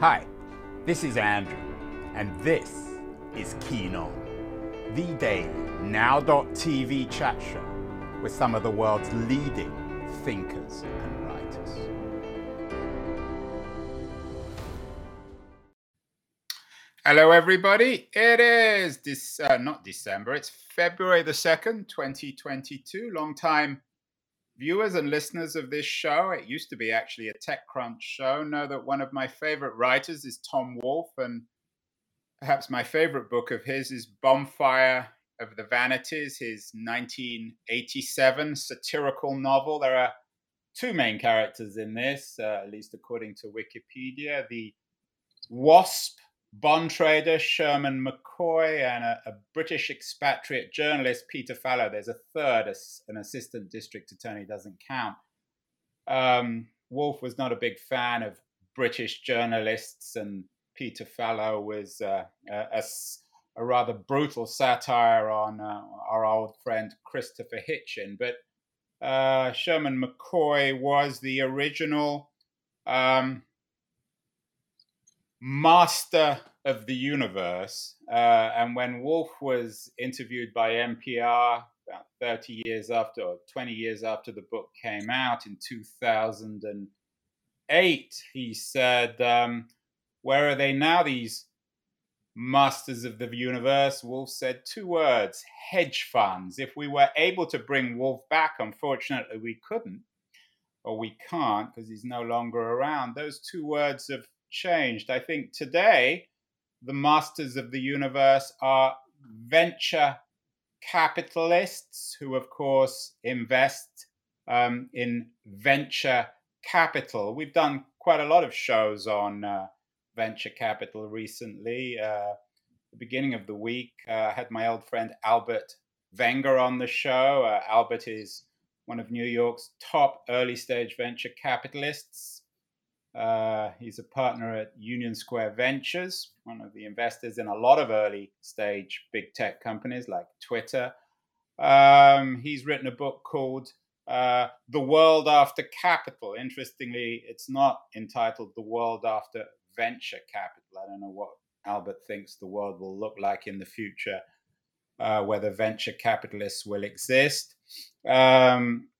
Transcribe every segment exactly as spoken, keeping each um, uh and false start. Hi, this is Andrew, and this is Keynote, the daily now dot t v chat show with some of the world's leading thinkers and writers. Hello, everybody. It is this, uh, not December, it's February the second, twenty twenty-two. Long time viewers and listeners of this show, it used to be actually a TechCrunch show, know that one of my favorite writers is Tom Wolfe, and perhaps my favorite book of his is Bonfire of the Vanities, his nineteen eighty-seven satirical novel. There are two main characters in this, uh, at least according to Wikipedia, the WASP bond trader Sherman McCoy and a, a British expatriate journalist, Peter Fallow. There's a third, an assistant district attorney, doesn't count. Um, Wolfe was not a big fan of British journalists, and Peter Fallow was uh, a, a, a rather brutal satire on uh, our old friend Christopher Hitchin. But uh, Sherman McCoy was the original Um, master of the universe. Uh, and when Wolfe was interviewed by N P R about thirty years after, or twenty years after the book came out in two thousand eight, he said, um, where are they now, these masters of the universe? Wolfe said two words: hedge funds. If we were able to bring Wolfe back, unfortunately we couldn't, or we can't, because he's no longer around. Those two words have changed. I think today the masters of the universe are venture capitalists, who of course invest um, in venture capital. We've done quite a lot of shows on uh, venture capital recently. Uh, the beginning of the week, uh, I had my old friend Albert Wenger on the show. Uh, Albert is one of New York's top early stage venture capitalists. Uh, he's a partner at Union Square Ventures, one of the investors in a lot of early stage big tech companies like Twitter. Um, he's written a book called uh, The World After Capital. Interestingly, it's not entitled The World After Venture Capital. I don't know what Albert thinks the world will look like in the future, uh, whether venture capitalists will exist. Um,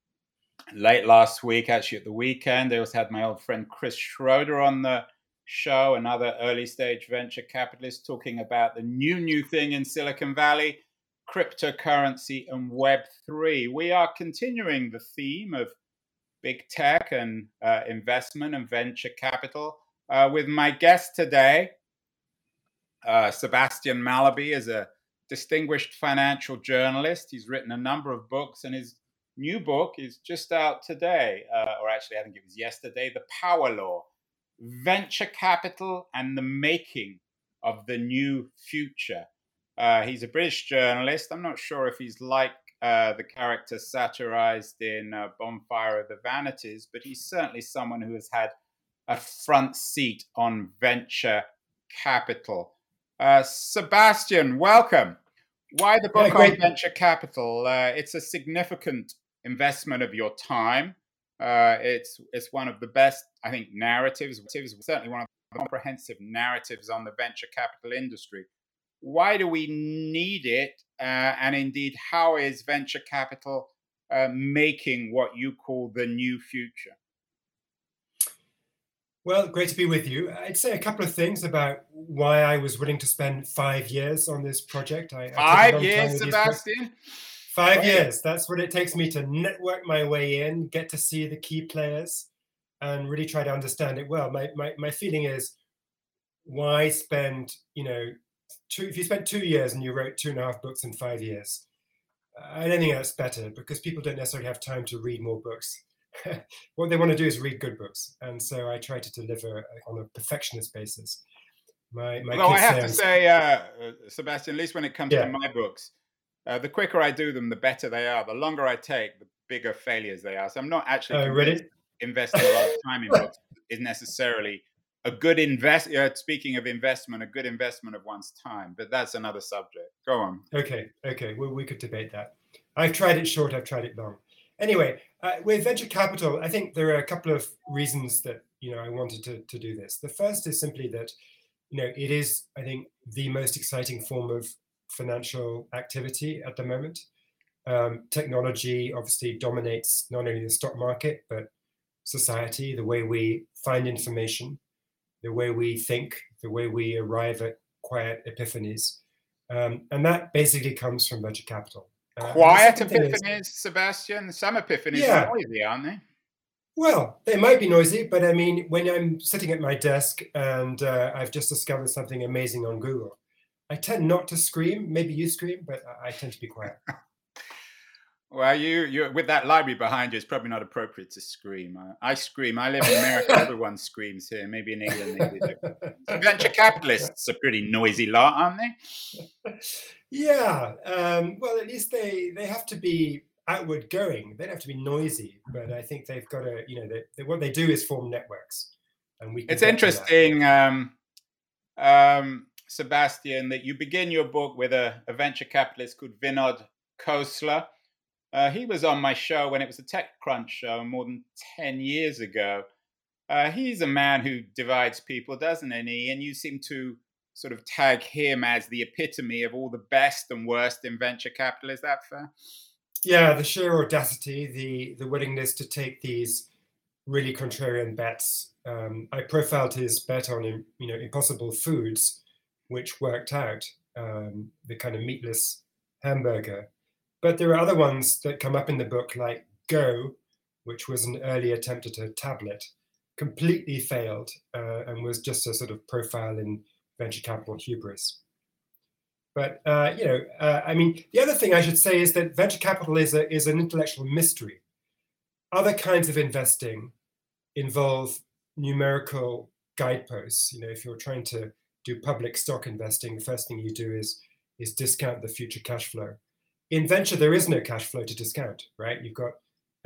Late last week, actually at the weekend, I also had my old friend Chris Schroeder on the show, another early stage venture capitalist, talking about the new, new thing in Silicon Valley, cryptocurrency and Web three. We are continuing the theme of big tech and uh, investment and venture capital uh, with my guest today. Uh, Sebastian Mallaby is a distinguished financial journalist. He's written a number of books, and his new book is just out today, uh, or actually I think it was yesterday, The Power Law, Venture Capital and the Making of the New Future. Uh, he's a British journalist. I'm not sure if he's like uh, the character satirized in uh, Bonfire of the Vanities, but he's certainly someone who has had a front seat on venture capital. Uh, Sebastian, welcome. Why the book on venture capital? Uh, it's a significant investment of your time. Uh, it's it's one of the best, I think, narratives, certainly one of the comprehensive narratives on the venture capital industry. Why do we need it? Uh, and indeed, how is venture capital uh, making what you call the new future? Well, great to be with you. I'd say a couple of things about why I was willing to spend five years on this project. I, five I years, Sebastian? Five years. That's what it takes me to network my way in, get to see the key players, and really try to understand it well. My my, my feeling is, why spend, you know, two, if you spent two years and you wrote two and a half books in five years, I don't think that's better, because people don't necessarily have time to read more books. What they want to do is read good books, and so I try to deliver on a perfectionist basis. My, my well, I have to say, uh, Sebastian, at least when it comes yeah. to my books, uh, the quicker I do them, the better they are. The longer I take, the bigger failures they are. So I'm not actually uh, really? investing a lot of time in books is necessarily a good invest. Uh, speaking of investment, a good investment of one's time, but that's another subject. Go on. Okay, okay. Well, we could debate that. I've tried it short. I've tried it long. Anyway, uh, with venture capital, I think there are a couple of reasons that, you know, I wanted to, to do this. The first is simply that, you know, it is, I think, the most exciting form of financial activity at the moment. Um, technology obviously dominates not only the stock market, but society, the way we find information, the way we think, the way we arrive at quiet epiphanies. Um, and that basically comes from venture capital. Uh, quiet epiphanies, is, Sebastian? Some epiphanies yeah. are noisy, aren't they? Well, they might be noisy, but I mean, when I'm sitting at my desk and uh, I've just discovered something amazing on Google, I tend not to scream. Maybe you scream, but I tend to be quiet. Well, you, you with that library behind you, it's probably not appropriate to scream. I, I scream. I live in America. Everyone screams here. Maybe in England. Maybe they venture capitalists are pretty noisy lot, aren't they? Yeah. Um, well, at least they, they have to be outward going. They don't have to be noisy. But I think they've got to, you know, they, they, what they do is form networks. And we. It's interesting, um, um, Sebastian, that you begin your book with a, a venture capitalist called Vinod Khosla. Uh, he was on my show when it was a TechCrunch show more than ten years ago. Uh, he's a man who divides people, doesn't he? And you seem to sort of tag him as the epitome of all the best and worst in venture capital. Is that fair? Yeah, the sheer audacity, the the willingness to take these really contrarian bets. Um, I profiled his bet on, you know, Impossible Foods, which worked out, um, the kind of meatless hamburger. But there are other ones that come up in the book, like Go, which was an early attempt at a tablet, completely failed, uh, and was just a sort of profile in venture capital hubris. But, uh, you know, uh, I mean, the other thing I should say is that venture capital is, a, is an intellectual mystery. Other kinds of investing involve numerical guideposts. You know, if you're trying to do public stock investing, the first thing you do is, is discount the future cash flow. In venture, there is no cash flow to discount, right? You've got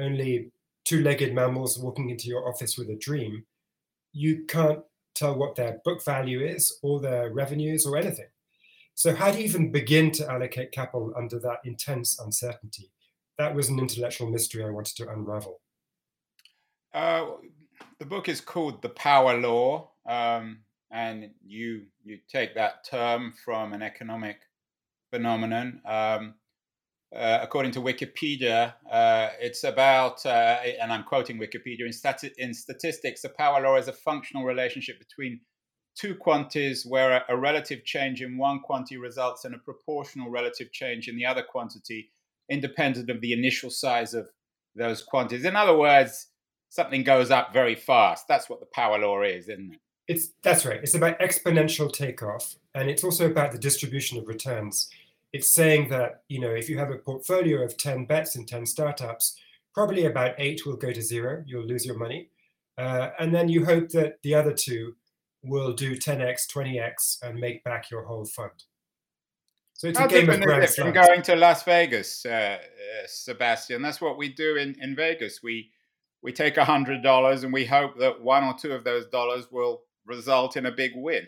only two-legged mammals walking into your office with a dream. You can't tell what their book value is or their revenues or anything. So how do you even begin to allocate capital under that intense uncertainty? That was an intellectual mystery I wanted to unravel. Uh, the book is called The Power Law, um, and you you take that term from an economic phenomenon. Um, Uh, according to Wikipedia, uh, it's about, uh, and I'm quoting Wikipedia, in, stati- in statistics, the power law is a functional relationship between two quantities where a, a relative change in one quantity results in a proportional relative change in the other quantity, independent of the initial size of those quantities. In other words, something goes up very fast. That's what the power law is, isn't it? It's, that's right. It's about exponential takeoff, and it's also about the distribution of returns. It's saying that, you know, if you have a portfolio of ten bets and ten startups, probably about eight will go to zero. You'll lose your money. Uh, and then you hope that the other two will do ten x, twenty x and make back your whole fund. So it's How a game of grand slam. From going to Las Vegas, uh, uh, Sebastian, that's what we do in, in Vegas. We we take one hundred dollars and we hope that one or two of those dollars will result in a big win.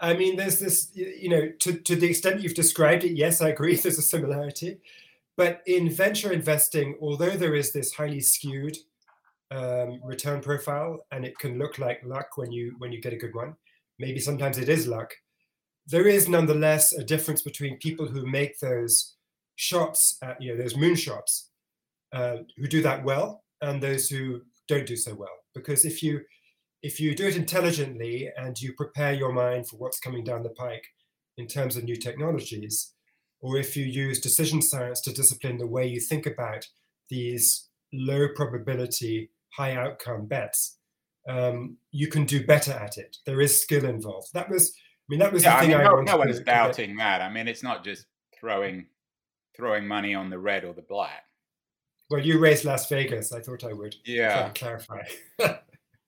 I mean, there's this, you know, to, to the extent you've described it, yes, I agree, there's a similarity. But in venture investing, although there is this highly skewed um, return profile, and it can look like luck when you when you get a good one, maybe sometimes it is luck, there is nonetheless a difference between people who make those shots, at, you know, those moonshots, uh, who do that well, and those who don't do so well. Because if you... If you do it intelligently and you prepare your mind for what's coming down the pike in terms of new technologies, or if you use decision science to discipline the way you think about these low probability, high outcome bets, um, you can do better at it. There is skill involved. That was, I mean, that was yeah, the thing I, mean, I no, wanted no one is doubting that. I mean, it's not just throwing, throwing money on the red or the black. Well, you raised Las Vegas. I thought I would yeah. clarify.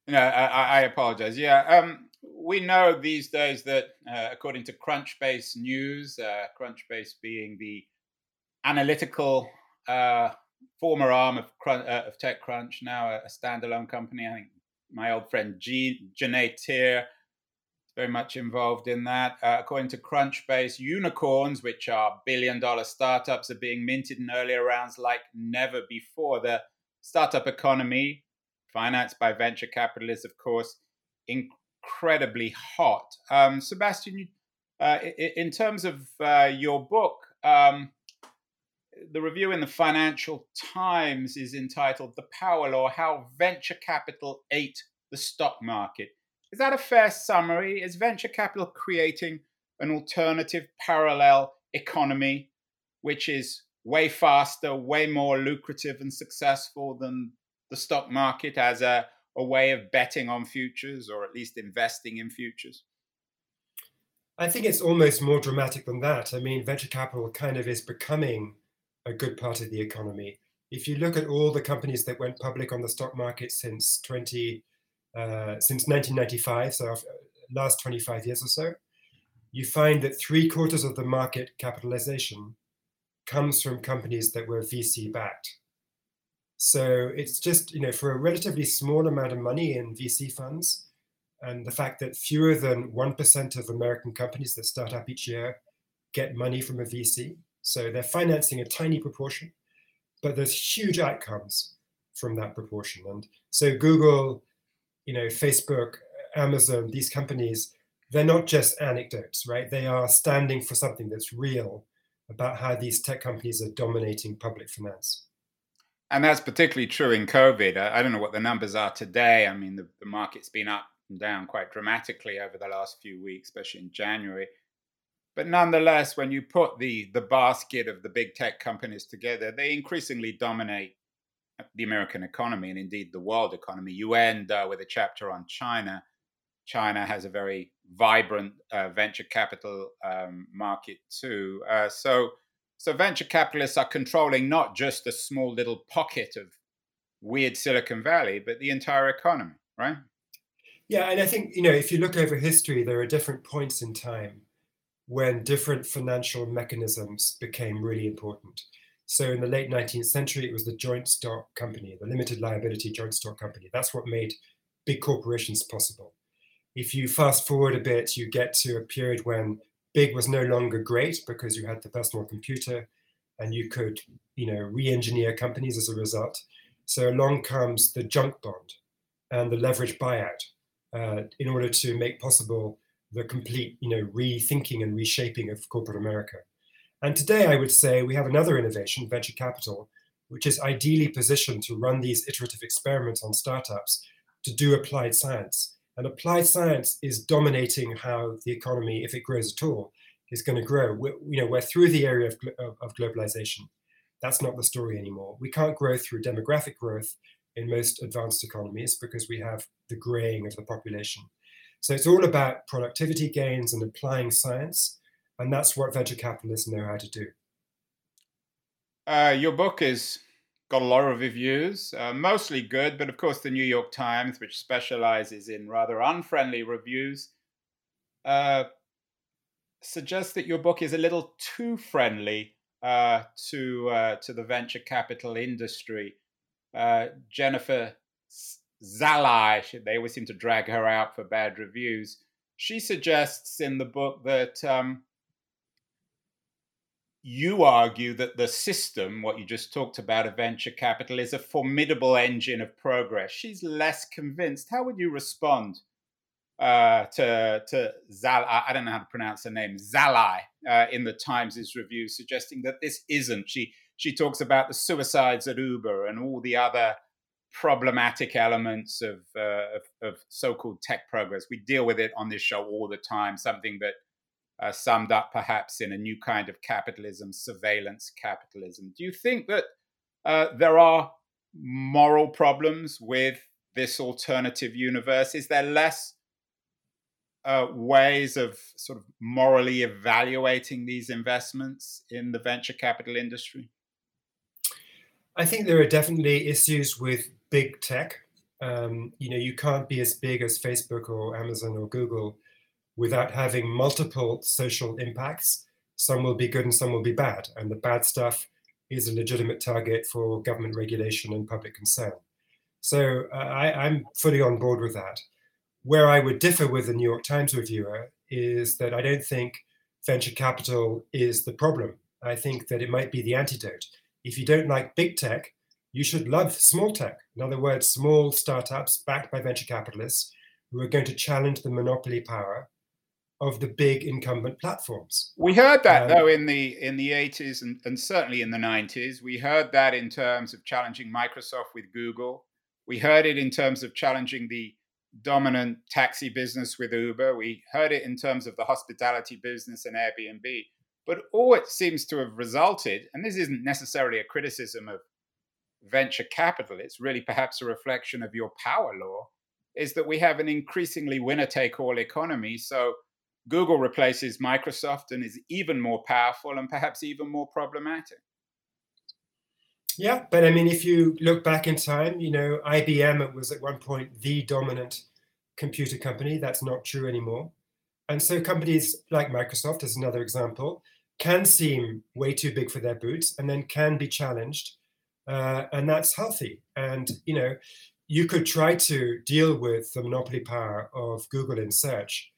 No, I, I apologize. Yeah, um, we know these days that uh, according to Crunchbase News, uh, Crunchbase being the analytical uh, former arm of, Crunch, uh, of TechCrunch, now a, a standalone company. I think my old friend Jean Janae Teer very much involved in that. Uh, according to Crunchbase, unicorns, which are billion-dollar startups, are being minted in earlier rounds like never before. The startup economy, financed by venture capitalists, of course, incredibly hot. Um, Sebastian, uh, in terms of uh, your book, um, the review in the Financial Times is entitled "The Power Law: How Venture Capital Ate the Stock Market." Is that a fair summary? Is venture capital creating an alternative parallel economy, which is way faster, way more lucrative and successful than the stock market as a, a way of betting on futures, or at least investing in futures? I think it's almost more dramatic than that. I mean, venture capital kind of is becoming a good part of the economy. If you look at all the companies that went public on the stock market since twenty, uh, since nineteen ninety-five, so after, last twenty-five years or so, you find that three quarters of the market capitalization comes from companies that were V C backed. So it's just, you know, for a relatively small amount of money in V C funds, and the fact that fewer than one percent of American companies that start up each year get money from a V C. So they're financing a tiny proportion, but there's huge outcomes from that proportion. And so Google, you know, Facebook, Amazon, these companies, they're not just anecdotes, right? They are standing for something that's real about how these tech companies are dominating public finance. And that's particularly true in COVID. I don't know what the numbers are today. I mean, the, the market's been up and down quite dramatically over the last few weeks, especially in January. But nonetheless, when you put the, the basket of the big tech companies together, they increasingly dominate the American economy and indeed the world economy. You end uh, with a chapter on China. China has a very vibrant uh, venture capital um, market too. Uh, so. So venture capitalists are controlling not just a small little pocket of weird Silicon Valley, but the entire economy, right? Yeah, and I think, you know, if you look over history, there are different points in time when different financial mechanisms became really important. So in the late nineteenth century, it was the joint stock company, the limited liability joint stock company. That's what made big corporations possible. If you fast forward a bit, you get to a period when big was no longer great because you had the personal computer and you could, you know, re-engineer companies as a result. So along comes the junk bond and the leveraged buyout uh, in order to make possible the complete, you know, rethinking and reshaping of corporate America. And today, I would say we have another innovation, venture capital, which is ideally positioned to run these iterative experiments on startups to do applied science. And applied science is dominating how the economy, if it grows at all, is going to grow. We're, you know, we're through the area of, of, of globalization. That's not the story anymore. We can't grow through demographic growth in most advanced economies because we have the graying of the population. So it's all about productivity gains and applying science. And that's what venture capitalists know how to do. Uh, your book is... got a lot of reviews, uh, mostly good, but of course the New York Times, which specializes in rather unfriendly reviews, uh, suggests that your book is a little too friendly uh, to uh, to the venture capital industry. Uh, Jennifer Zalai, they always seem to drag her out for bad reviews. She suggests in the book that um, you argue that the system, what you just talked about, of venture capital, is a formidable engine of progress. She's less convinced. How would you respond uh, to, to Zalai? I don't know how to pronounce her name, Zalai, uh, in the Times' review, suggesting that this isn't. She, she talks about the suicides at Uber and all the other problematic elements of, uh, of, of so-called tech progress. We deal with it on this show all the time, something that Uh, summed up perhaps in a new kind of capitalism, surveillance capitalism. Do you think that uh, there are moral problems with this alternative universe? Is there less uh, ways of sort of morally evaluating these investments in the venture capital industry? I think there are definitely issues with big tech. Um, you know, you can't be as big as Facebook or Amazon or Google without having multiple social impacts. Some will be good and some will be bad. And the bad stuff is a legitimate target for government regulation and public concern. So uh, I, I'm fully on board with that. Where I would differ with the New York Times reviewer is that I don't think venture capital is the problem. I think that it might be the antidote. If you don't like big tech, you should love small tech. In other words, small startups backed by venture capitalists who are going to challenge the monopoly power of the big incumbent platforms. We heard that um, though in the in the eighties and, and certainly in the nineties. We heard that in terms of challenging Microsoft with Google. We heard it in terms of challenging the dominant taxi business with Uber. We heard it in terms of the hospitality business and Airbnb. But all it seems to have resulted, and this isn't necessarily a criticism of venture capital, it's really perhaps a reflection of your power law, is that we have an increasingly winner-take-all economy. So Google replaces Microsoft and is even more powerful and perhaps even more problematic. Yeah, but I mean, if you look back in time, you know, I B M was at one point the dominant computer company. That's not true anymore. And so companies like Microsoft, as another example, can seem way too big for their boots and then can be challenged. Uh, and that's healthy. And, you know, you could try to deal with the monopoly power of Google in search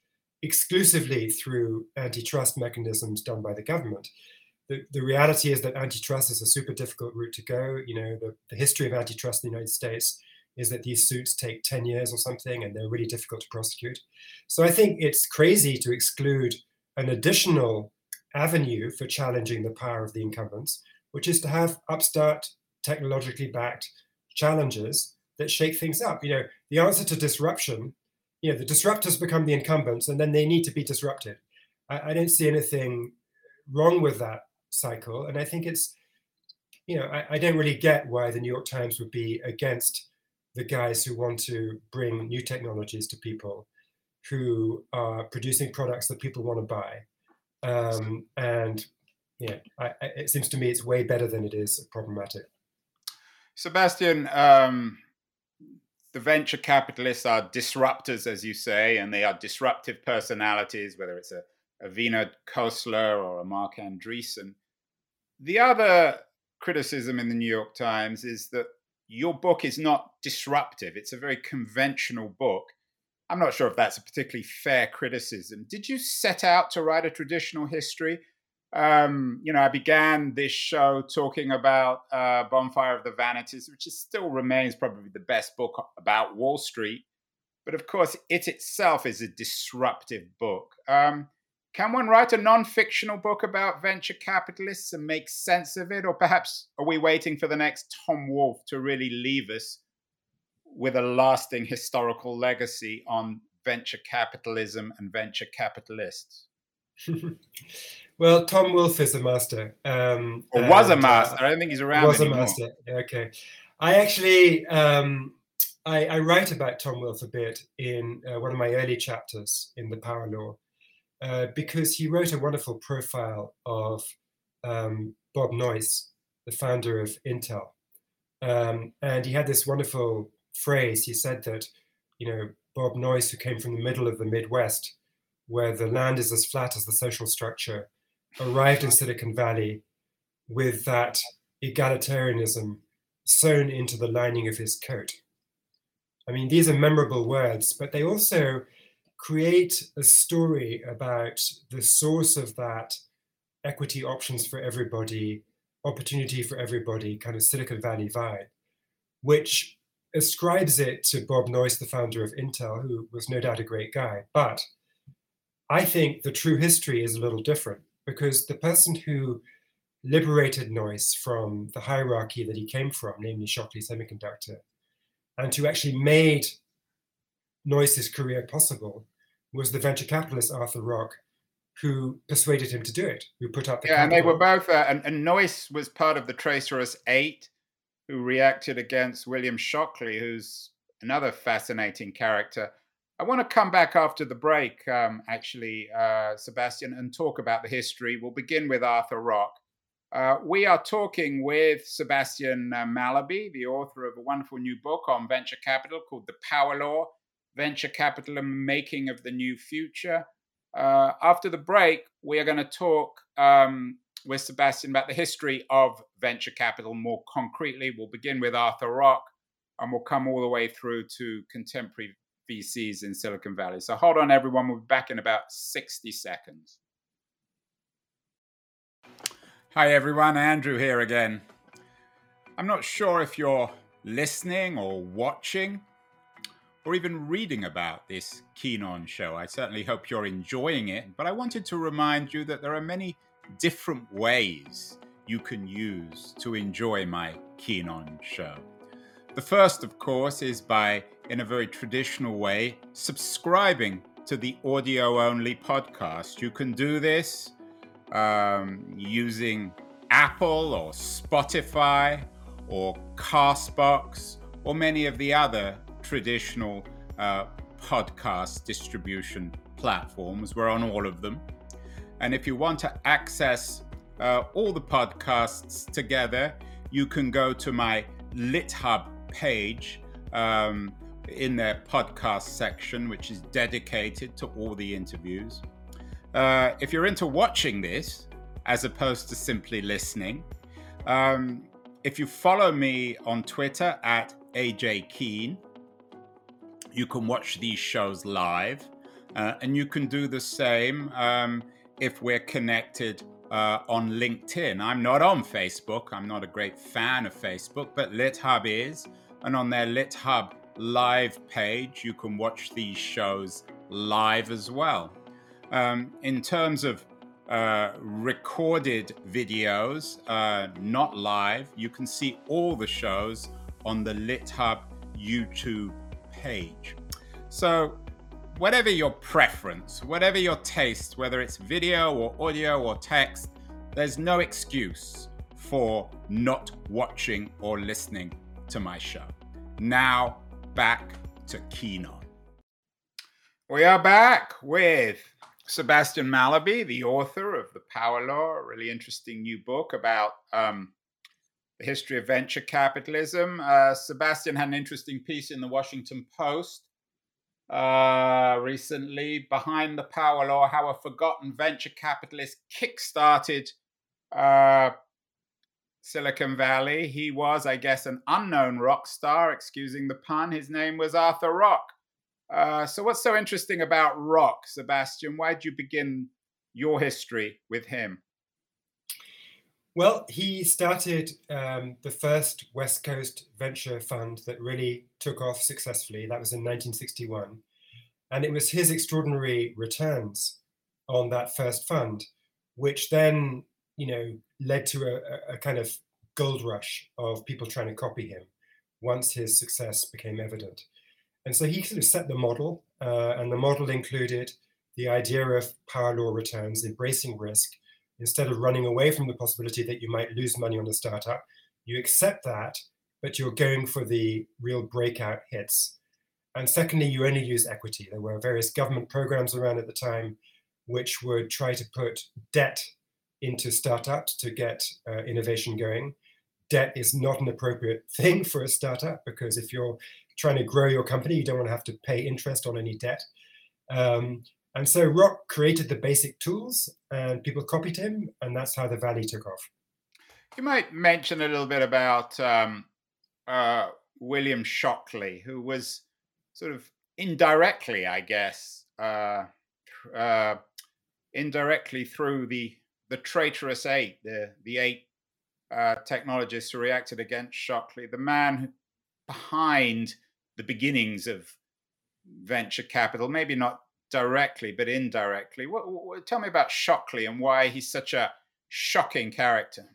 exclusively through antitrust mechanisms done by the government. The, the reality is that antitrust is a super difficult route to go. You know, the, the history of antitrust in the United States is that these suits take ten years or something, and they're really difficult to prosecute. So I think it's crazy to exclude an additional avenue for challenging the power of the incumbents, which is to have upstart, technologically backed challenges that shake things up. You know, the answer to disruption, you know, the disruptors become the incumbents, and then they need to be disrupted. I, I don't see anything wrong with that cycle. And I think it's, you know, I, I don't really get why the New York Times would be against the guys who want to bring new technologies to people who are producing products that people want to buy. Um, and yeah, I, I, it seems to me it's way better than it is problematic. Sebastian, um, the venture capitalists are disruptors, as you say, and they are disruptive personalities, whether it's a a Vinod Khosla or a Mark Andreessen. The other criticism in the New York Times is that your book is not disruptive. It's a very conventional book. I'm not sure if that's a particularly fair criticism. Did you set out to write a traditional history? Um, you know, I began this show talking about uh, Bonfire of the Vanities, which is, still remains probably the best book about Wall Street. But of course, it itself is a disruptive book. Um, Can one write a non-fictional book about venture capitalists and make sense of it? Or perhaps are we waiting for the next Tom Wolfe to really leave us with a lasting historical legacy on venture capitalism and venture capitalists? Well, Tom Wolfe is a master. Um, or was a master. I don't think he's around was anymore. Was a master. Okay. I actually, um, I, I write about Tom Wolfe a bit in uh, one of my early chapters in The Power Law. Uh, because he wrote a wonderful profile of um, Bob Noyce, the founder of Intel. Um, and he had this wonderful phrase. He said that, you know, Bob Noyce, who came from the middle of the Midwest, where the land is as flat as the social structure, arrived in Silicon Valley with that egalitarianism sewn into the lining of his coat. I mean, these are memorable words, but they also create a story about the source of that equity, options for everybody, opportunity for everybody, kind of Silicon Valley vibe, which ascribes it to Bob Noyce, the founder of Intel, who was no doubt a great guy. But I think the true history is a little different, because the person who liberated Noyce from the hierarchy that he came from, namely Shockley Semiconductor, and who actually made Noyce's career possible, was the venture capitalist Arthur Rock, who persuaded him to do it, who put up the yeah, capital. And they were both, uh, and, and Noyce was part of the Traitorous Eight, who reacted against William Shockley, who's another fascinating character. I want to come back after the break, um, actually, uh, Sebastian, and talk about the history. We'll begin with Arthur Rock. Uh, we are talking with Sebastian uh, Mallaby, the author of a wonderful new book on venture capital called The Power Law, Venture Capital and Making of the New Future. Uh, after the break, we are going to talk um, with Sebastian about the history of venture capital more concretely. We'll begin with Arthur Rock, and we'll come all the way through to contemporary V Cs in Silicon Valley. So hold on, everyone. We'll be back in about sixty seconds. Hi, everyone. Andrew here again. I'm not sure if you're listening or watching or even reading about this Keenon show. I certainly hope you're enjoying it, but I wanted to remind you that there are many different ways you can use to enjoy my Keenon show. The first, of course, is by, in a very traditional way, subscribing to the audio-only podcast. You can do this um, using Apple or Spotify or Castbox or many of the other traditional uh, podcast distribution platforms. We're on all of them. And if you want to access uh, all the podcasts together, you can go to my LitHub page um, in their podcast section, which is dedicated to all the interviews. Uh, if you're into watching this, as opposed to simply listening, um, if you follow me on Twitter at A J Keen, you can watch these shows live, uh, and you can do the same um, if we're connected uh, on LinkedIn. I'm not on Facebook. I'm not a great fan of Facebook, but LitHub is. And on their LitHub live page, you can watch these shows live as well. Um, in terms of uh, recorded videos, uh, not live, you can see all the shows on the LitHub YouTube page. So whatever your preference, whatever your taste, whether it's video or audio or text, there's no excuse for not watching or listening to my show. Now back to Keenon. We are back with Sebastian Mallaby, the author of The Power Law, a really interesting new book about um, the history of venture capitalism. Uh, Sebastian had an interesting piece in the Washington Post uh, recently, Behind the Power Law, How a Forgotten Venture Capitalist Kickstarted uh, Silicon Valley. He was, I guess, an unknown rock star, excusing the pun. His name was Arthur Rock. Uh, so what's so interesting about Rock, Sebastian? Why did you begin your history with him? Well, he started um, the first West Coast venture fund that really took off successfully. That was in nineteen sixty-one. And it was his extraordinary returns on that first fund, which then, you know, led to a, a kind of gold rush of people trying to copy him once his success became evident. And so he sort of set the model, uh, and the model included the idea of power law returns, embracing risk. Instead of running away from the possibility that you might lose money on a startup, you accept that, but you're going for the real breakout hits. And secondly, you only use equity. There were various government programs around at the time which would try to put debt into startups to get uh, innovation going. Debt is not an appropriate thing for a startup, because if you're trying to grow your company, you don't want to have to pay interest on any debt. Um, And so Rock created the basic tools and people copied him, and that's how the Valley took off. You might mention a little bit about um, uh, William Shockley, who was sort of indirectly, I guess, uh, uh, indirectly through the the Traitorous Eight, the, the eight uh, technologists who reacted against Shockley, the man behind the beginnings of venture capital, maybe not directly, but indirectly. What, what, tell me about Shockley and why he's such a shocking character.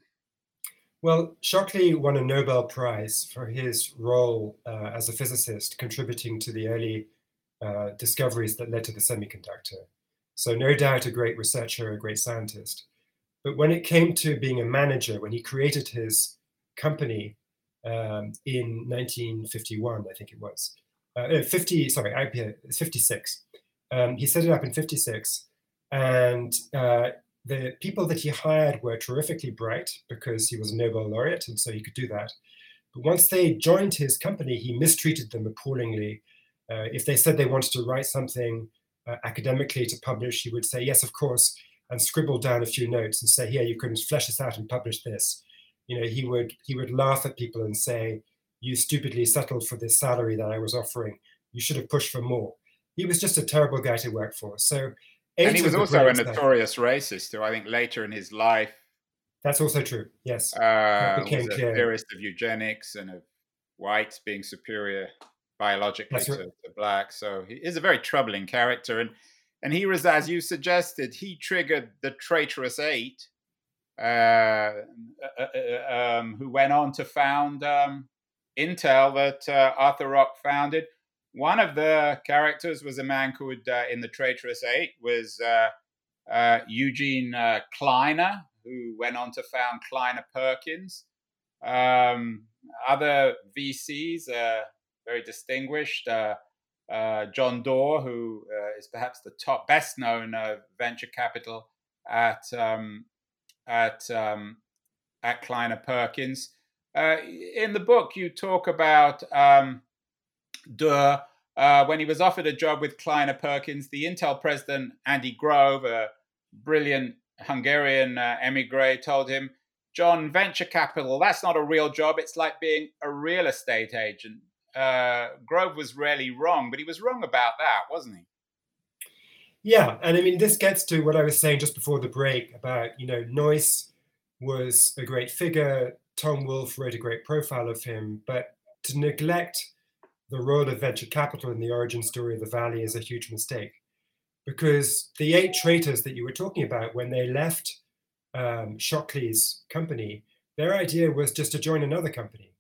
Well, Shockley won a Nobel Prize for his role uh, as a physicist, contributing to the early uh, discoveries that led to the semiconductor. So no doubt a great researcher, a great scientist. But when it came to being a manager, when he created his company um, in nineteen fifty-one, I think it was, uh, fifty, sorry, I P, fifty-six, Um, he set it up in fifty-six, and uh, the people that he hired were terrifically bright because he was a Nobel laureate, and so he could do that. But once they joined his company, he mistreated them appallingly. Uh, if they said they wanted to write something uh, academically to publish, he would say, yes, of course, and scribble down a few notes and say, here, you can flesh this out and publish this. You know, he would he would laugh at people and say, you stupidly settled for this salary that I was offering. You should have pushed for more. He was just a terrible guy to work for. So, and he was also a notorious racist, who I think later in his life. That's also true. Yes, uh, became was a clear. theorist of eugenics and of whites being superior biologically to, right. to blacks. So he is a very troubling character, and and he was, as you suggested, he triggered the Traitorous Eight, uh, uh, uh, um, who went on to found um, Intel that uh, Arthur Rock founded. One of the characters was a man called, uh, in the Traitorous Eight, was uh, uh, Eugene uh, Kleiner, who went on to found Kleiner Perkins. Um, other V Cs, uh, very distinguished, uh, uh, John Doerr, who uh, is perhaps the top, best known uh, venture capital at um, at um, at Kleiner Perkins. Uh, in the book, you talk about. Um, Doerr, uh, when he was offered a job with Kleiner Perkins, the Intel president, Andy Grove, a brilliant Hungarian uh, emigre, told him, John, venture capital, that's not a real job. It's like being a real estate agent. Uh, Grove was rarely wrong, but he was wrong about that, wasn't he? Yeah, and I mean, this gets to what I was saying just before the break about, you know, Noyce was a great figure. Tom Wolfe wrote a great profile of him, but to neglect the role of venture capital in the origin story of the Valley is a huge mistake, because the eight traitors that you were talking about, when they left um, Shockley's company, their idea was just to join another company.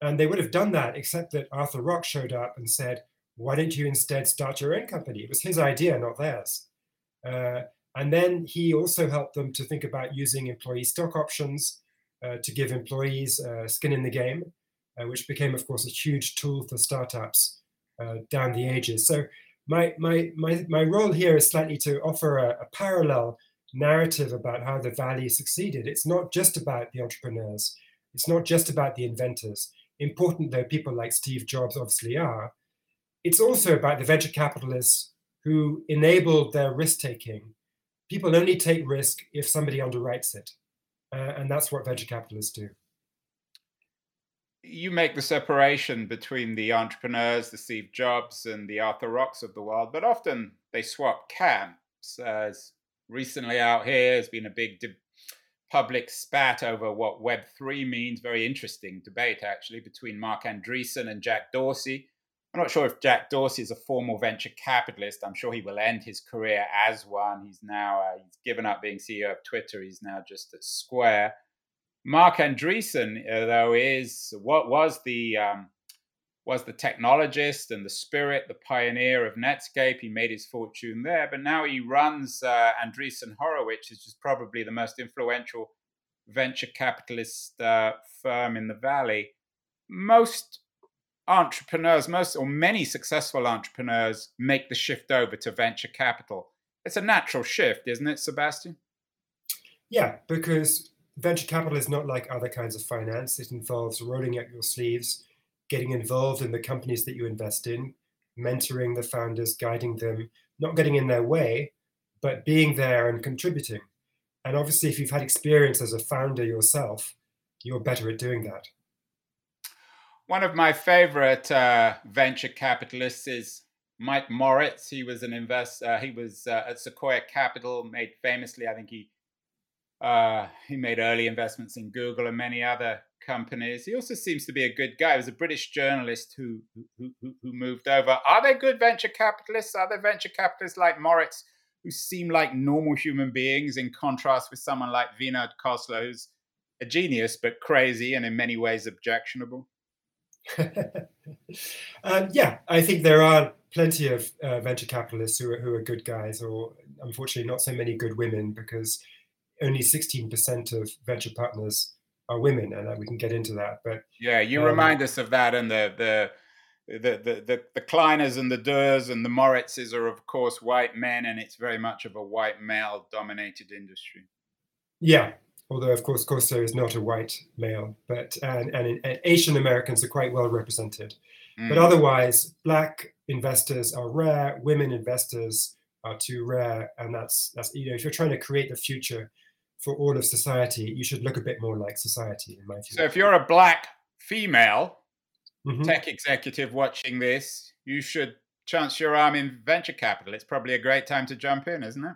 And they would have done that, except that Arthur Rock showed up and said, why don't you instead start your own company? It was his idea, not theirs. Uh, and then he also helped them to think about using employee stock options uh, to give employees uh, skin in the game. Uh, which became, of course, a huge tool for startups uh, down the ages. So my my my my role here is slightly to offer a, a parallel narrative about how the Valley succeeded. It's not just about the entrepreneurs. It's not just about the inventors. Important though people like Steve Jobs obviously are. It's also about the venture capitalists who enabled their risk-taking. People only take risk if somebody underwrites it. Uh, and that's what venture capitalists do. You make the separation between the entrepreneurs, the Steve Jobs and the Arthur Rocks of the world, but often they swap camps. Uh, recently out here has been a big de- public spat over what Web three means. Very interesting debate, actually, between Mark Andreessen and Jack Dorsey. I'm not sure if Jack Dorsey is a formal venture capitalist. I'm sure he will end his career as one. He's now uh, he's given up being C E O of Twitter. He's now just at Square. Mark Andreessen, uh, though, is what was the um, was the technologist and the spirit, the pioneer of Netscape. He made his fortune there, but now he runs uh, Andreessen Horowitz, which is probably the most influential venture capitalist uh, firm in the Valley. Most entrepreneurs, most or many successful entrepreneurs, make the shift over to venture capital. It's a natural shift, isn't it, Sebastian? Yeah, because venture capital is not like other kinds of finance. It involves rolling up your sleeves, getting involved in the companies that you invest in, mentoring the founders, guiding them, not getting in their way, but being there and contributing. And obviously, if you've had experience as a founder yourself, you're better at doing that. One of my favorite uh, venture capitalists is Mike Moritz. He was an investor. Uh, he was uh, at Sequoia Capital, made famously, I think he Uh, he made early investments in Google and many other companies. He also seems to be a good guy. He was a British journalist who who, who who moved over. Are there good venture capitalists? Are there venture capitalists like Moritz who seem like normal human beings in contrast with someone like Vinod Khosla, who's a genius but crazy and in many ways objectionable? um, yeah, I think there are plenty of uh, venture capitalists who are, who are good guys, or unfortunately not so many good women, because only sixteen percent of venture partners are women, and we can get into that. But yeah, you um, remind us of that, and the the the the the, the Kleiners and the Doerrs and the Moritzes are, of course, white men, and it's very much of a white male-dominated industry. Yeah, although of course Corso is not a white male, but and and, and Asian Americans are quite well represented. Mm. But otherwise, black investors are rare, women investors are too rare, and that's that's you know if you're trying to create the future for all of society, you should look a bit more like society, in my view. So if you're a black female mm-hmm. tech executive watching this, you should chance your arm in venture capital. It's probably a great time to jump in, isn't it?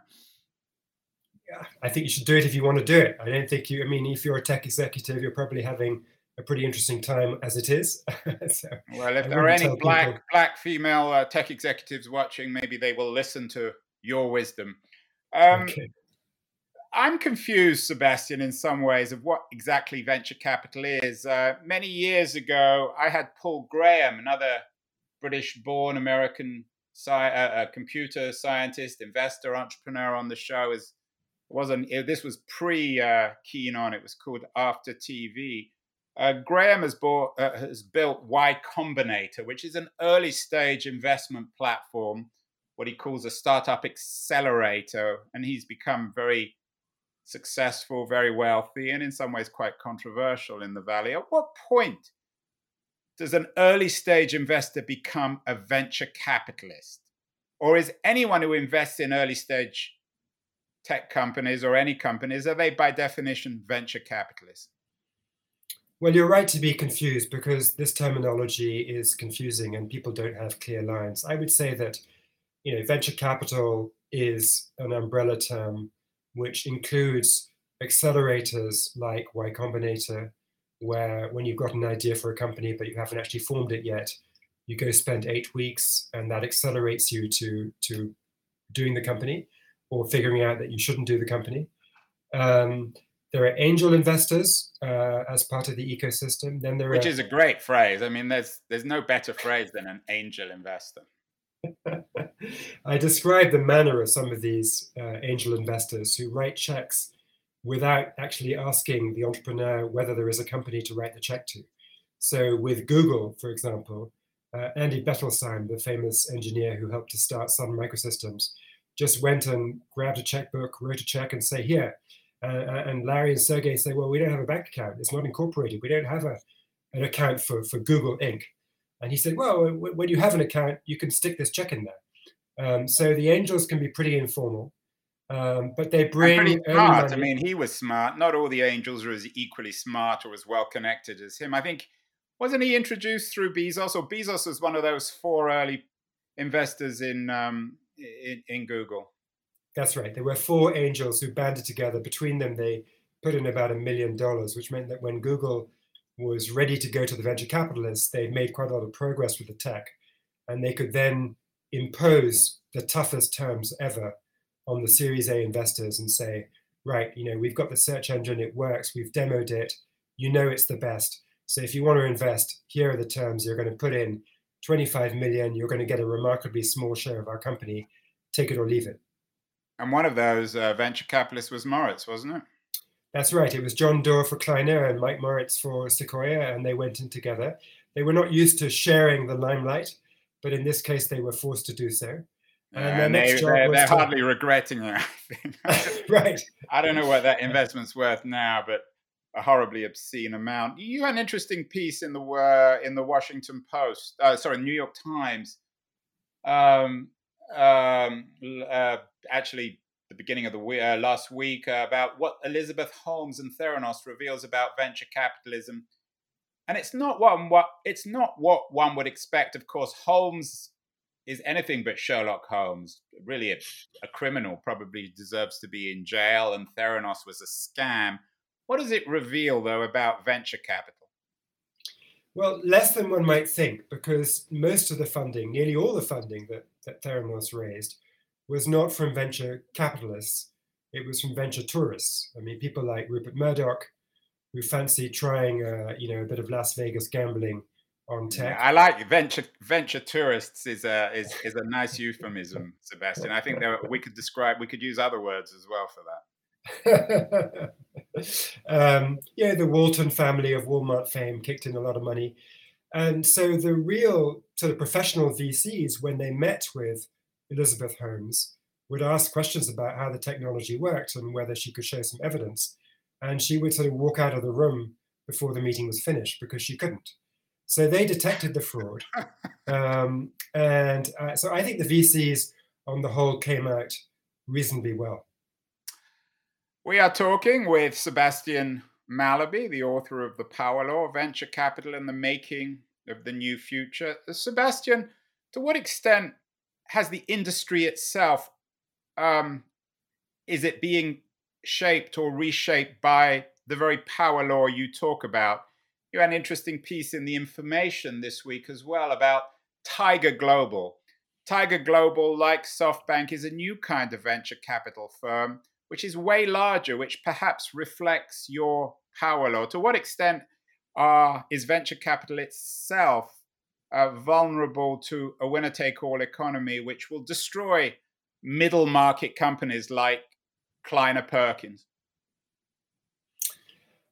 Yeah, I think you should do it if you want to do it. I don't think you, I mean, if you're a tech executive, you're probably having a pretty interesting time as it is. So, well, if there are any black people... black female uh, tech executives watching, maybe they will listen to your wisdom. Um, okay. I'm confused, Sebastian, in some ways of what exactly venture capital is. Uh, many years ago, I had Paul Graham, another British-born American sci- uh, computer scientist, investor, entrepreneur on the show. Is wasn't this was pre uh, Keen On? It was called After T V. Uh, Graham has bought uh, has built Y Combinator, which is an early stage investment platform, what he calls a startup accelerator, and he's become very successful, very wealthy, and in some ways quite controversial in the Valley. At what point does an early stage investor become a venture capitalist? Or is anyone who invests in early stage tech companies or any companies, are they by definition venture capitalists? Well, you're right to be confused because this terminology is confusing and people don't have clear lines. I would say that, you know, venture capital is an umbrella term which includes accelerators like Y Combinator, where when you've got an idea for a company but you haven't actually formed it yet, you go spend eight weeks and that accelerates you to, to doing the company or figuring out that you shouldn't do the company. Um, there are angel investors uh, as part of the ecosystem. Then there Which are, is a great phrase. I mean, there's there's no better phrase than an angel investor. I describe the manner of some of these uh, angel investors who write checks without actually asking the entrepreneur whether there is a company to write the check to. So with Google, for example, uh, Andy Bechtolsheim, the famous engineer who helped to start Sun Microsystems, just went and grabbed a checkbook, wrote a check and say, here. Uh, and Larry and Sergey say, well, we don't have a bank account. It's not incorporated. We don't have a, an account for, for Google Incorporated. And he said, well, when you have an account, you can stick this check in there. Um, so the angels can be pretty informal. Um, but they bring pretty smart. I mean, he was smart. Not all the angels are as equally smart or as well connected as him. I think, wasn't he introduced through Bezos? Or Bezos was one of those four early investors in um, in, in Google. That's right. There were four angels who banded together. Between them, they put in about a million dollars, which meant that when Google was ready to go to the venture capitalists, they made quite a lot of progress with the tech, and they could then impose the toughest terms ever on the Series A investors and say, right, you know, we've got the search engine, it works, we've demoed it, you know it's the best. So if you want to invest, here are the terms you're going to put in, twenty-five million, you're going to get a remarkably small share of our company, take it or leave it. And one of those uh, venture capitalists was Moritz, wasn't it? That's right, it was John Doerr for Kleiner and Mike Moritz for Sequoia, and they went in together. They were not used to sharing the limelight, but in this case they were forced to do so. And uh, their next they, job they're, they're to... hardly regretting it, I think. Right. I don't know what that investment's worth now, but a horribly obscene amount. You had an interesting piece in the uh, in the Washington Post, uh, sorry, New York Times, um, um, uh, actually the beginning of the week, uh, last week, uh, about what Elizabeth Holmes and Theranos reveals about venture capitalism. And it's not what, what it's not what one would expect. Of course, Holmes is anything but Sherlock Holmes, really a, a criminal, probably deserves to be in jail, and Theranos was a scam. What does it reveal, though, about venture capital? Well, less than one might think, because most of the funding, nearly all the funding that, that Theranos raised was not from venture capitalists, it was from venture tourists. I mean, people like Rupert Murdoch, who fancy trying uh, you know, a bit of Las Vegas gambling on tech. Yeah, I like venture venture tourists is a is, is a nice euphemism, Sebastian. I think there, we could describe we could use other words as well for that. um, yeah, the Walton family of Walmart fame kicked in a lot of money, and so the real sort of professional V Cs, when they met with Elizabeth Holmes, would ask questions about how the technology worked and whether she could show some evidence, and she would sort of walk out of the room before the meeting was finished because she couldn't. So they detected the fraud. Um, and uh, so I think the V Cs on the whole came out reasonably well. We are talking with Sebastian Mallaby, the author of The Power Law, Venture Capital and the Making of the New Future. Sebastian, to what extent has the industry itself, um, is it being shaped or reshaped by the very power law you talk about? You had an interesting piece in The Information this week as well about Tiger Global. Tiger Global, like SoftBank, is a new kind of venture capital firm, which is way larger, which perhaps reflects your power law. To what extent uh, is venture capital itself uh, vulnerable to a winner-take-all economy, which will destroy middle-market companies like Kleiner Perkins?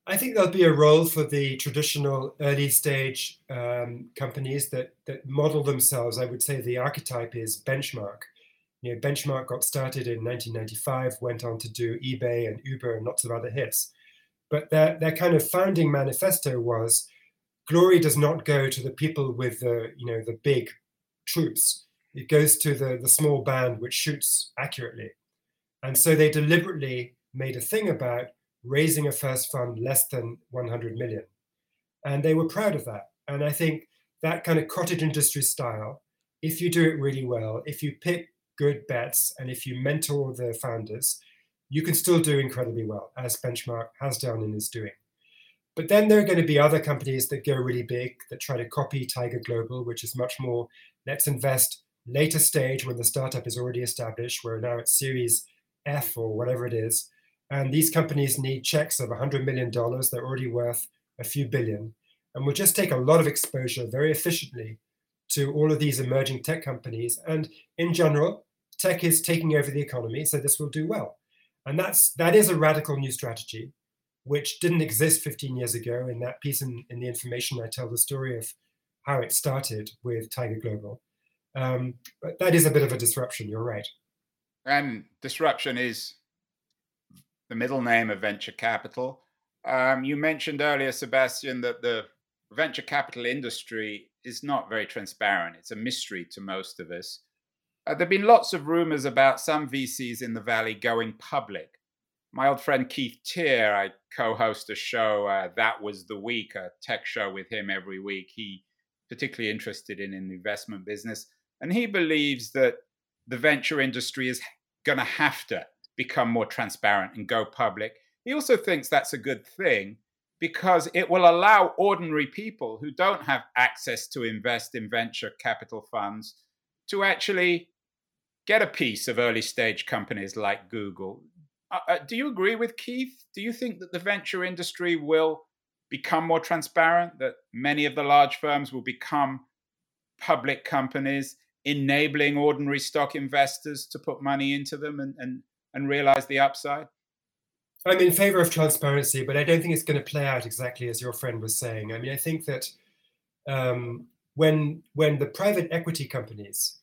I think there'll be a role for the traditional early stage um, companies that, that model themselves. I would say the archetype is Benchmark. You know, Benchmark got started in nineteen ninety-five, went on to do eBay and Uber and lots of other hits. But their, their kind of founding manifesto was, glory does not go to the people with the, you know, the big troops. It goes to the, the small band which shoots accurately. And so they deliberately made a thing about raising a first fund less than one hundred million. And they were proud of that. And I think that kind of cottage industry style, if you do it really well, if you pick good bets, and if you mentor the founders, you can still do incredibly well, as Benchmark has done and is doing. But then there are going to be other companies that go really big, that try to copy Tiger Global, which is much more, let's invest later stage when the startup is already established, where now it's Series F or whatever it is. And these companies need checks of one hundred million dollars. They're already worth a few billion. And we'll just take a lot of exposure very efficiently to all of these emerging tech companies. And in general, tech is taking over the economy, so this will do well. And that's, that is a radical new strategy, which didn't exist fifteen years ago. In that piece in, in The Information, I tell the story of how it started with Tiger Global. Um, but that is a bit of a disruption, you're right. And disruption is the middle name of venture capital. Um, you mentioned earlier, Sebastian, that the venture capital industry is not very transparent. It's a mystery to most of us. Uh, there have been lots of rumors about some V Cs in the Valley going public. My old friend Keith Teer, I co-host a show, uh, That Was The Week, a tech show with him every week. He particularly interested in, in the investment business. And he believes that the venture industry is going to have to become more transparent and go public. He also thinks that's a good thing because it will allow ordinary people who don't have access to invest in venture capital funds to actually get a piece of early stage companies like Google. Uh, do you agree with Keith? Do you think that the venture industry will become more transparent, that many of the large firms will become public companies, enabling ordinary stock investors to put money into them and, and and realize the upside? I'm in favor of transparency, but I don't think it's going to play out exactly as your friend was saying. I mean, I think that um, when when the private equity companies,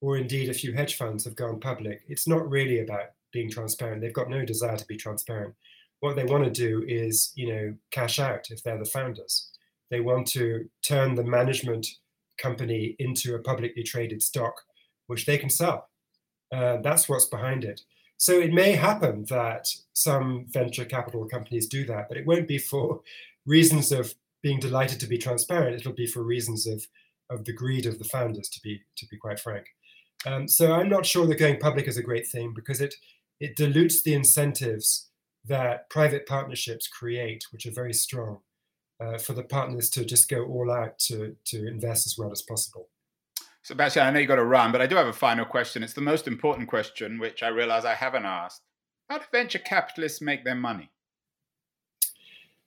or indeed a few hedge funds, have gone public, it's not really about being transparent. They've got no desire to be transparent. What they want to do is, you know, cash out if they're the founders. They want to turn the management company into a publicly traded stock, which they can sell. Uh, that's what's behind it. So it may happen that some venture capital companies do that, but it won't be for reasons of being delighted to be transparent. It'll be for reasons of, of the greed of the founders, to be to be quite frank. Um, so I'm not sure that going public is a great thing because it it dilutes the incentives that private partnerships create, which are very strong uh, for the partners to just go all out to, to invest as well as possible. Sebastian, I know you've got to run, but I do have a final question. It's the most important question, which I realize I haven't asked. How do venture capitalists make their money?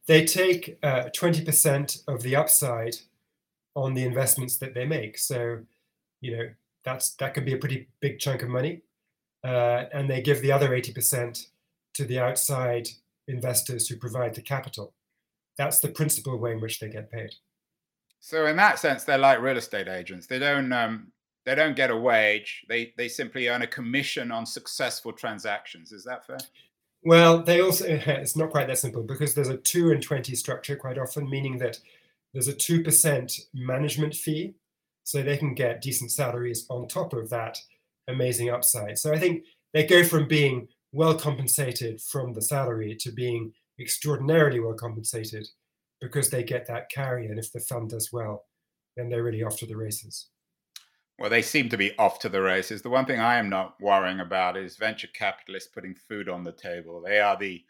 They take uh, twenty percent of the upside on the investments that they make. So, you know, that's that could be a pretty big chunk of money. Uh, and they give the other eighty percent to the outside investors who provide the capital. That's the principal way in which they get paid. So in that sense, they're like real estate agents. They don't um, they don't get a wage. They they simply earn a commission on successful transactions. Is that fair? Well, they also it's not quite that simple because there's a two and twenty structure quite often, meaning that there's a two percent management fee, so they can get decent salaries on top of that amazing upside. So I think they go from being well compensated from the salary to being extraordinarily well compensated, because they get that carry, and if the fund does well, then they're really off to the races. Well, they seem to be off to the races. The one thing I am not worrying about is venture capitalists putting food on the table. They are the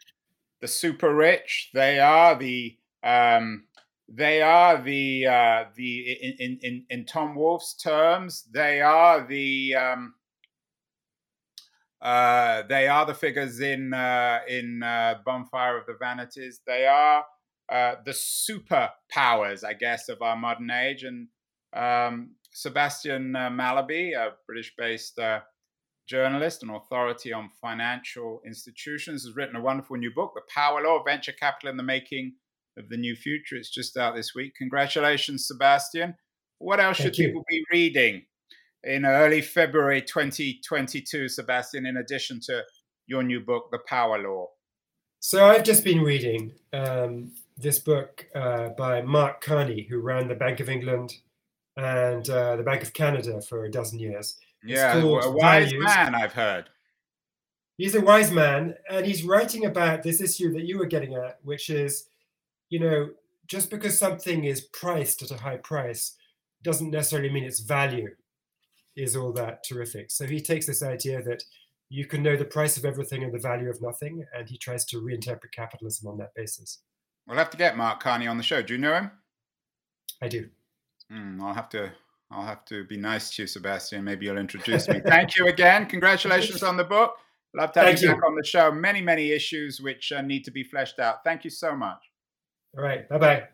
the super rich. They are the um, they are the uh, the in, in in Tom Wolfe's terms. They are the um, uh, they are the figures in uh, in uh, Bonfire of the Vanities. They are uh, the superpowers, I guess, of our modern age. And um, Sebastian uh, Mallaby, a British-based uh, journalist and authority on financial institutions, has written a wonderful new book, The Power Law, Venture Capital and the Making of the New Future. It's just out this week. Congratulations, Sebastian. What else Thank should you. people be reading in early February twenty twenty-two, Sebastian, in addition to your new book, The Power Law? So I've just been reading um, this book uh, by Mark Carney, who ran the Bank of England and uh, the Bank of Canada for a dozen years. It's yeah, a wise values. man, I've heard. He's a wise man, and he's writing about this issue that you were getting at, which is, you know, just because something is priced at a high price doesn't necessarily mean its value is all that terrific. So he takes this idea that you can know the price of everything and the value of nothing, and he tries to reinterpret capitalism on that basis. We'll have to get Mark Carney on the show. Do you know him? I do. Mm, I'll have to I'll have to be nice to you, Sebastian. Maybe you'll introduce me. Thank you again. Congratulations on the book. Love to have Thank you back on the show. Many, many issues which uh, need to be fleshed out. Thank you so much. All right. Bye-bye.